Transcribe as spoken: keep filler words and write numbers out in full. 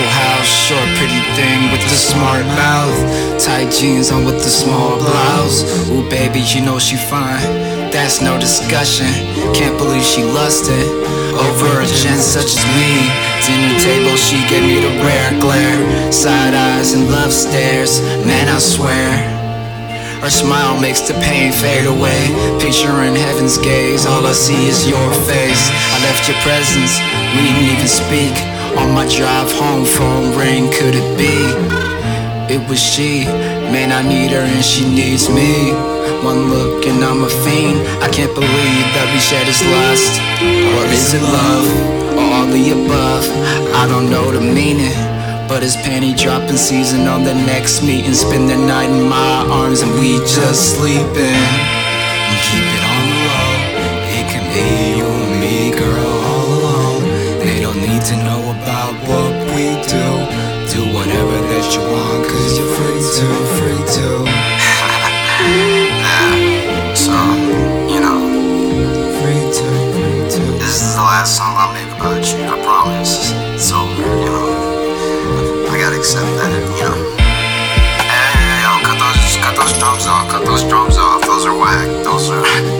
beautiful house, short pretty thing with the smart mouth, tight jeans on with the small blouse. Ooh baby, you know she fine, that's no discussion. Can't believe she lusted over a gent such as me. Dinner table, she gave me the rare glare, side eyes and love stares, man I swear. Her smile makes the pain fade away. Picturing heaven's gaze, all I see is your face. I left your presence, we didn't even speak. On my drive home, phone ring, could it be? It was she, man I need her and she needs me. One look and I'm a fiend, I can't believe that we shared this lust. Or is it love, or all the above? I don't know the meaning, but it's panty dropping season on the next meeting. Spend the night in my arms and we just sleeping. We keep it on the low, it can be you and me, girl, all alone. They don't need to know about what we do. Do whatever that you want, cause you're free to, free to. So, you know, free to, free to. This is the last song I'll make about you, I promise. It's over, you know. Except that, you know. Hey, I'll cut those, cut those drums off, cut those drums off. Those are whack. Those are.